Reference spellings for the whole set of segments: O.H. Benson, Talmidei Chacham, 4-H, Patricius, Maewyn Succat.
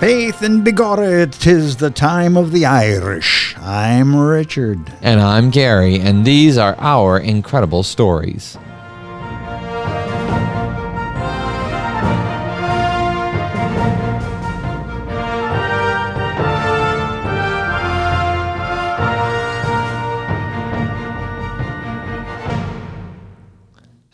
Faith and begorra, it is the time of the Irish. I'm Richard. And I'm Gary, and these are our incredible stories.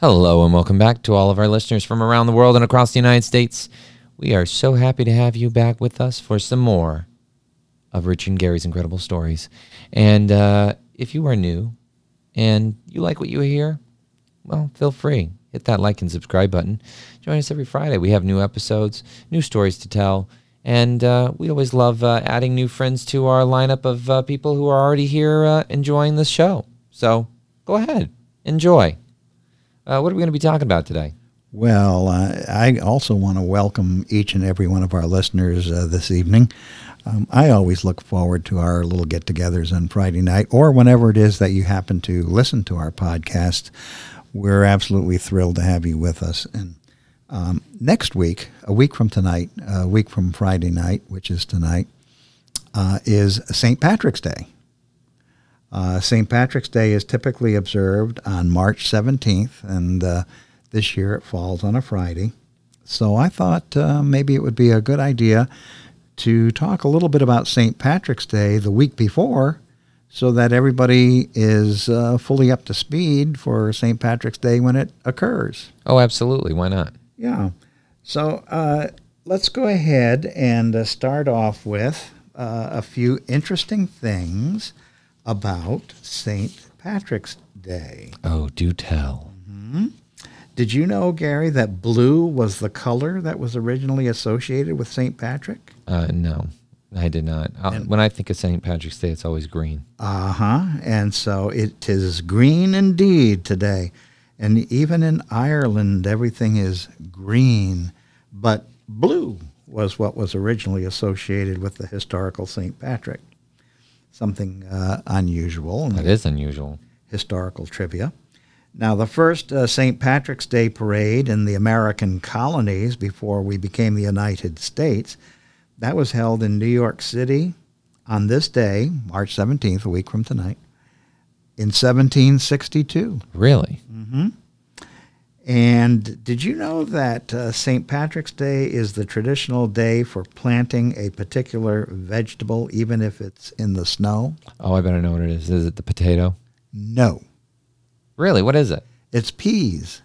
Hello and welcome back to all of our listeners from around the world and across the United States. We are so happy to have you back with us for some more of Rich and Gary's Incredible Stories. And if you are new and you like what you hear, well, feel free. Hit that like and subscribe button. Join us every Friday. We have new episodes, new stories to tell. And we always love adding new friends to our lineup of people who are already here enjoying the show. So go ahead. Enjoy. What are we going to be talking about today? Well, I also want to welcome each and every one of our listeners this evening. I always look forward to our little get-togethers on Friday night or whenever it is that you happen to listen to our podcast. We're absolutely thrilled to have you with us. And next week, a week from tonight, a week from Friday night, which is tonight, is St. Patrick's Day. St. Patrick's Day is typically observed on March 17th, and this year it falls on a Friday. So I thought maybe it would be a good idea to talk a little bit about St. Patrick's Day the week before so that everybody is fully up to speed for St. Patrick's Day when it occurs. Oh, absolutely. Why not? Yeah. So let's go ahead and start off with a few interesting things about St. Patrick's Day. Oh, do tell. Mm-hmm. Did you know, Gary, that blue was the color that was originally associated with St. Patrick? No, I did not. When I think of St. Patrick's Day, it's always green. Uh-huh. And so it is green indeed today. And even in Ireland, everything is green. But blue was what was originally associated with the historical St. Patrick. Something unusual. That is unusual. Historical trivia. Now, the first St. Patrick's Day parade in the American colonies before we became the United States, that was held in New York City on this day, March 17th, a week from tonight, in 1762. Really? Mm-hmm. And did you know that St. Patrick's Day is the traditional day for planting a particular vegetable, even if it's in the snow? Oh, I better know what it is. Is it the potato? No. Really? What is it? It's peas.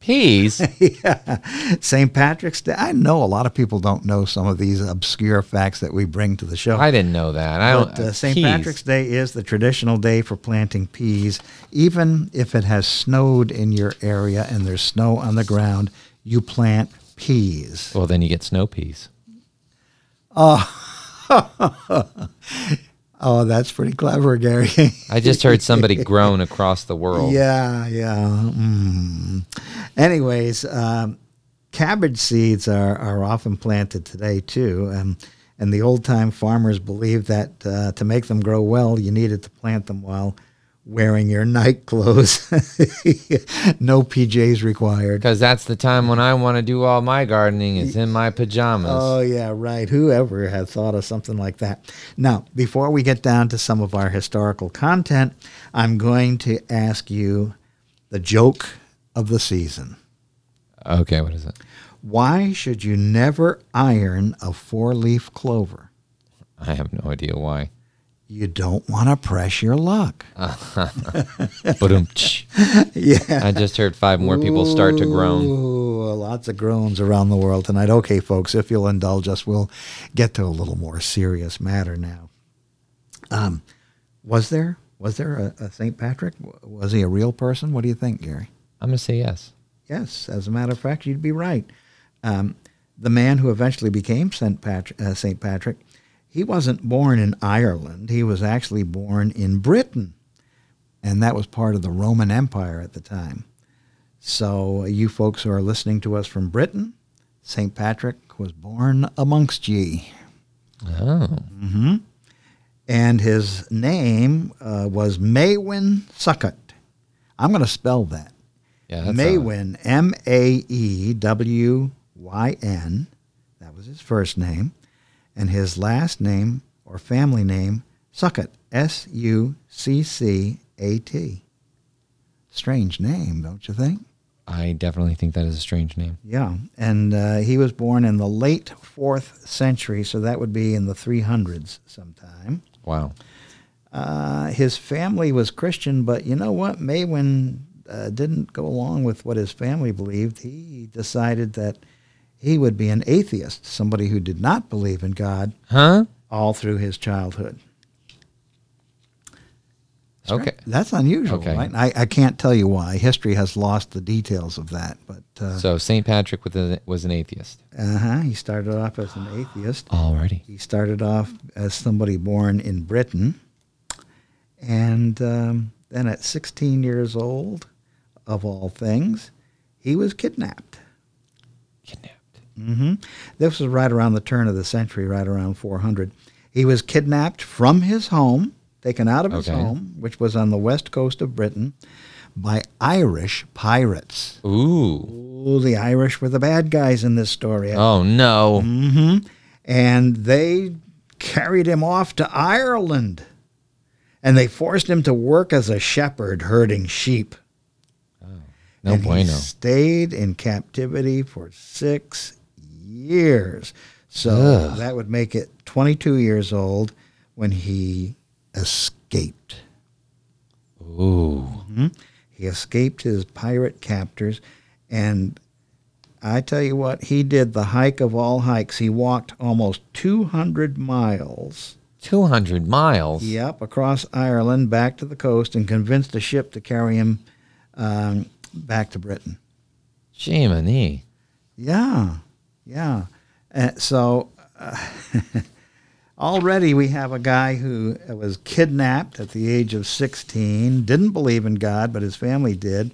Peas? Yeah. St. Patrick's Day. I know a lot of people don't know some of these obscure facts that we bring to the show. I didn't know that. St. Patrick's Day is the traditional day for planting peas. Even if it has snowed in your area and there's snow on the ground, you plant peas. Well, then you get snow peas. Oh, that's pretty clever, Gary. I just heard somebody groan across the world. Yeah. Mm. Anyways, cabbage seeds are often planted today, too. And the old-time farmers believed that to make them grow well, you needed to plant them while wearing your night clothes. No PJs required. Because that's the time when I want to do all my gardening is in my pajamas. Oh, yeah, right. Whoever had thought of something like that. Now, before we get down to some of our historical content, I'm going to ask you the joke of the season. Okay, what is it? Why should you never iron a four-leaf clover? I have no idea why. You don't want to press your luck. Yeah. I just heard five more people start to groan. Ooh, lots of groans around the world tonight. Okay, folks, if you'll indulge us, we'll get to a little more serious matter now. Was there a St. Patrick? Was he a real person? What do you think, Gary? I'm going to say yes. Yes, as a matter of fact, you'd be right. The man who eventually became St. Patrick, he wasn't born in Ireland. He was actually born in Britain. And that was part of the Roman Empire at the time. So you folks who are listening to us from Britain, St. Patrick was born amongst ye. Oh. Mm-hmm. And his name was Maewyn Succat. I'm going to spell that. Yeah, that's Maewyn, M-A-E-W-Y-N. That was his first name. and his last name or family name, Succat, Succat. Strange name, don't you think? I definitely think that is a strange name. Yeah, and he was born in the late 4th century, so that would be in the 300s sometime. Wow. His family was Christian, but you know what? Maewyn didn't go along with what his family believed. He decided that he would be an atheist, somebody who did not believe in God, all through his childhood. Okay. That's unusual, okay. Right? I can't tell you why. History has lost the details of that. But so St. Patrick was an atheist. Uh-huh. He started off as an atheist. Alrighty. He started off as somebody born in Britain. And then at 16 years old, of all things, he was kidnapped. Mm-hmm. This was right around the turn of the century, right around 400. He was kidnapped from his home. Taken out of his home, which was on the west coast of Britain, by Irish pirates. Ooh. Ooh, the Irish were the bad guys in this story. Oh, no. Mm-hmm. And they carried him off to Ireland. And they forced him to work as a shepherd herding sheep. Oh, no bueno. He stayed in captivity for 6 years. So that would make it 22 years old when he escaped. Ooh. Mm-hmm. He escaped his pirate captors, and I tell you what, he did the hike of all hikes. He walked almost 200 miles. 200 miles? Yep, across Ireland, back to the coast, and convinced a ship to carry him back to Britain. Jiminy. Yeah, yeah. Already we have a guy who was kidnapped at the age of 16, didn't believe in God, but his family did,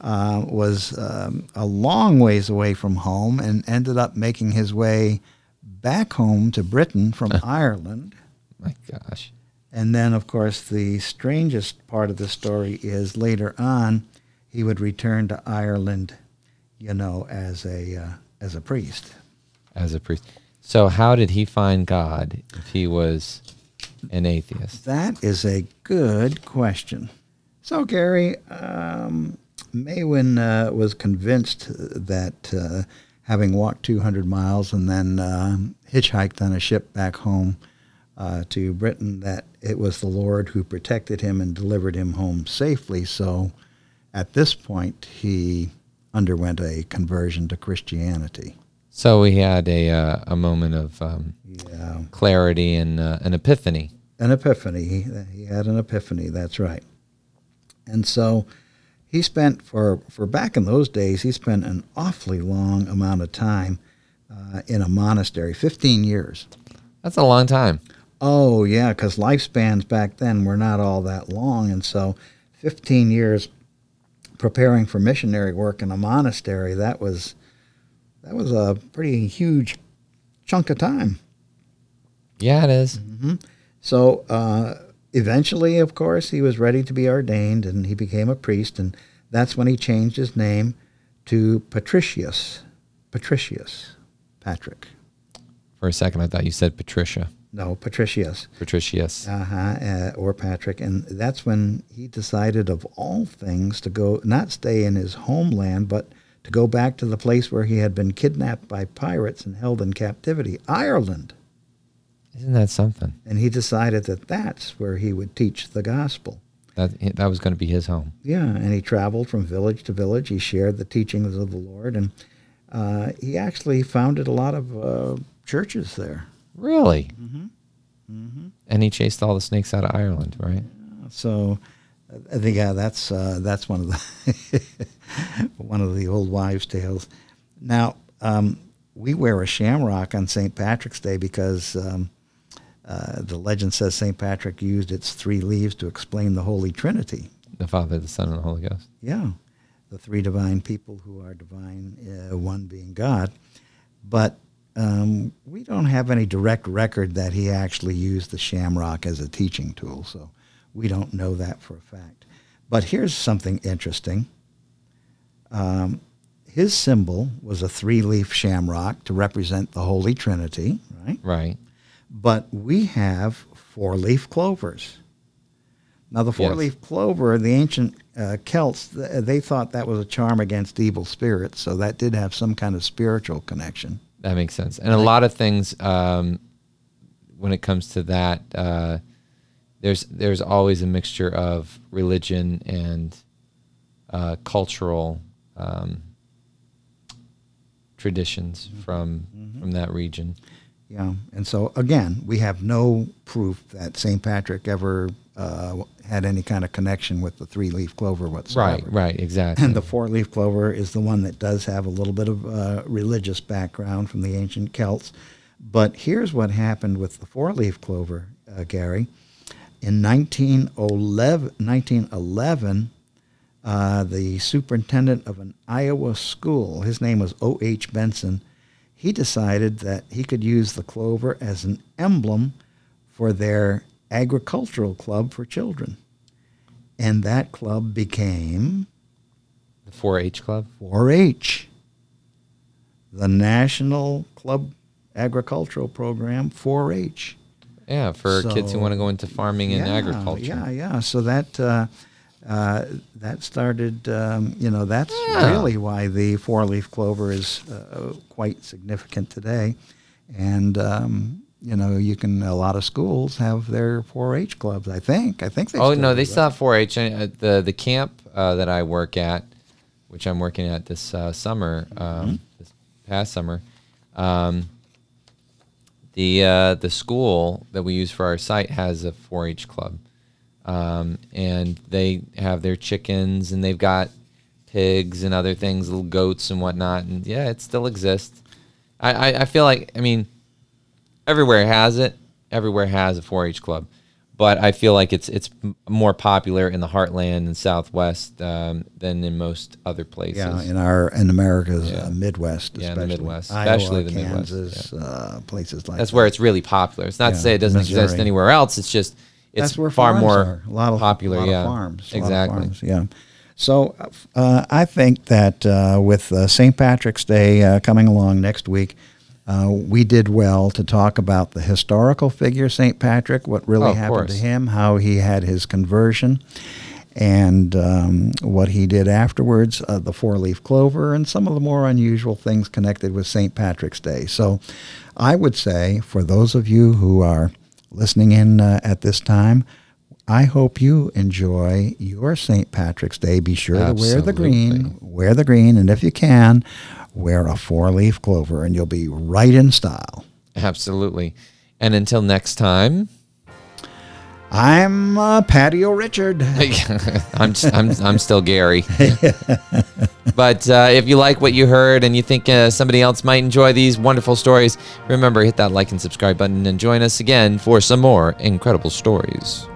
was a long ways away from home, and ended up making his way back home to Britain from Ireland. My gosh. And then, of course, the strangest part of the story is later on, he would return to Ireland, you know, as a priest. As a priest. So how did he find God if he was an atheist? That is a good question. So, Gary, Maewyn was convinced that having walked 200 miles and then hitchhiked on a ship back home to Britain, that it was the Lord who protected him and delivered him home safely. So at this point, he underwent a conversion to Christianity. So we had a moment of clarity and an epiphany. An epiphany. He had an epiphany, that's right. And so he spent, for back in those days, he spent an awfully long amount of time in a monastery, 15 years. That's a long time. Oh, yeah, because lifespans back then were not all that long. And so 15 years preparing for missionary work in a monastery, that was a pretty huge chunk of time. Yeah, it is. Mm-hmm. So eventually, of course, he was ready to be ordained, and he became a priest, and that's when he changed his name to Patricius. Patricius. Patrick. For a second, I thought you said Patricia. No, Patricius. Patricius. Or Patrick. And that's when he decided, of all things, to go, not stay in his homeland, but to go back to the place where he had been kidnapped by pirates and held in captivity, Ireland. Isn't that something? And he decided that that's where he would teach the gospel. That was going to be his home. Yeah, and he traveled from village to village. He shared the teachings of the Lord, and he actually founded a lot of churches there. Really? Mm-hmm. Mm-hmm. And he chased all the snakes out of Ireland, right? Yeah, so yeah, that's one of the one of the old wives' tales. Now we wear a shamrock on St. Patrick's Day because the legend says St. Patrick used its three leaves to explain the Holy Trinity: the Father, the Son, and the Holy Ghost. Yeah, the three divine people who are divine, one being God. But we don't have any direct record that he actually used the shamrock as a teaching tool, so we don't know that for a fact. But here's something interesting. His symbol was a three-leaf shamrock to represent the Holy Trinity, right? Right. But we have four-leaf clovers. Now, the four-leaf clover, the ancient Celts, they thought that was a charm against evil spirits, so that did have some kind of spiritual connection. That makes sense. And a lot of things, when it comes to that, there's always a mixture of religion and cultural traditions from that region. Yeah, and so, again, we have no proof that St. Patrick ever had any kind of connection with the three-leaf clover whatsoever. Right, exactly. And the four-leaf clover is the one that does have a little bit of religious background from the ancient Celts. But here's what happened with the four-leaf clover, Gary. In 1911, the superintendent of an Iowa school, his name was O.H. Benson, he decided that he could use the clover as an emblem for their agricultural club for children. And that club became... The 4-H club? 4-H. The National Club Agricultural Program, 4-H. Yeah, for kids who want to go into farming and agriculture. Yeah. So that... that started, that's really why the four-leaf clover is quite significant today. And, you can, a lot of schools have their 4-H clubs, I think. They still have 4-H. The camp that I work at, which I'm working at this summer, this past summer, the school that we use for our site has a 4-H club. And they have their chickens, and they've got pigs and other things, little goats and whatnot. And yeah, it still exists. I feel like, everywhere has it. Everywhere has a 4-H club, but I feel like it's more popular in the heartland and Southwest than in most other places. Yeah, in America's Midwest, especially. Yeah, in the Midwest, especially Iowa, the Kansas, Midwest, places like that's where it's really popular. It's not to say it doesn't exist anywhere else. It's just. That's where farms are. A lot of farms. Exactly. So I think that with St. Patrick's Day coming along next week, we did well to talk about the historical figure, St. Patrick, what really happened to him, how he had his conversion, and what he did afterwards, the four-leaf clover, and some of the more unusual things connected with St. Patrick's Day. So I would say, for those of you who are listening in at this time, I hope you enjoy your St. Patrick's Day. Be sure to wear the green. Wear the green, and if you can, wear a four-leaf clover, and you'll be right in style. Absolutely. And until next time, I'm Patty O'Richard. I'm still Gary. But if you like what you heard and you think somebody else might enjoy these wonderful stories, remember, hit that like and subscribe button and join us again for some more incredible stories.